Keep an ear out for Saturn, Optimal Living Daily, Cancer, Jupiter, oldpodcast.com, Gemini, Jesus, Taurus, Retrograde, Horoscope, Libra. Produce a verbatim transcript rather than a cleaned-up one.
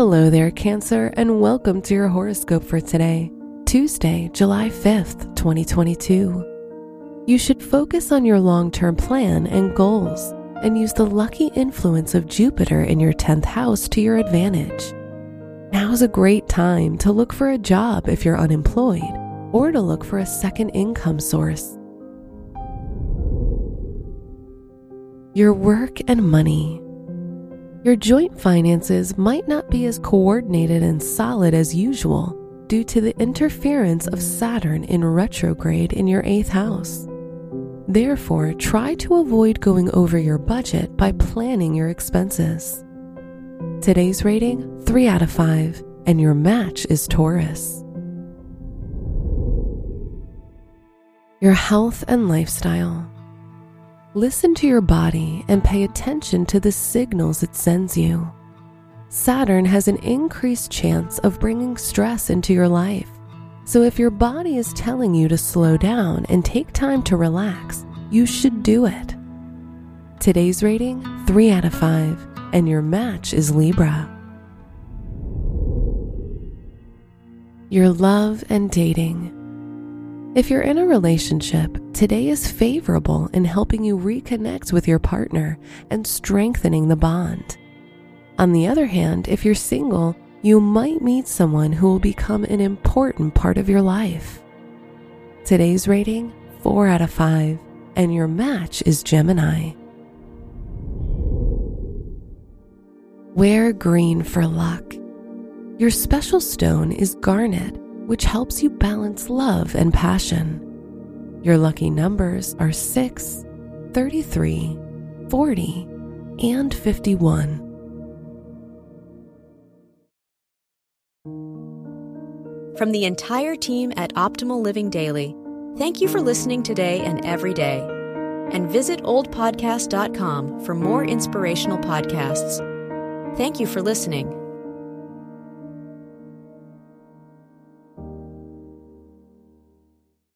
Hello there, Cancer, and welcome to your horoscope for today, Tuesday, July fifth, twenty twenty-two. You should focus on your long-term plan and goals and use the lucky influence of Jupiter in your tenth house to your advantage. Now is a great time to look for a job if you're unemployed or to look for a second income source. Your work and money. Your joint finances might not be as coordinated and solid as usual due to the interference of Saturn in retrograde in your eighth house. Therefore, try to avoid going over your budget by planning your expenses. Today's rating, three out of five, and your match is Taurus. Your health and lifestyle. Listen to your body and pay attention to the signals it sends you. Saturn has an increased chance of bringing stress into your life. So if your body is telling you to slow down and take time to relax, you should do it. Today's rating, three out of five, and your match is Libra. Your love and dating. If you're in a relationship, today is favorable in helping you reconnect with your partner and strengthening the bond. On the other hand, if you're single, you might meet someone who will become an important part of your life. Today's rating, four out of five, and your match is Gemini. Wear green for luck. Your special stone is garnet, which helps you balance love and passion. Your lucky numbers are six, thirty-three, forty, and fifty-one. From the entire team at Optimal Living Daily, thank you for listening today and every day. And visit old podcast dot com for more inspirational podcasts. Thank you for listening.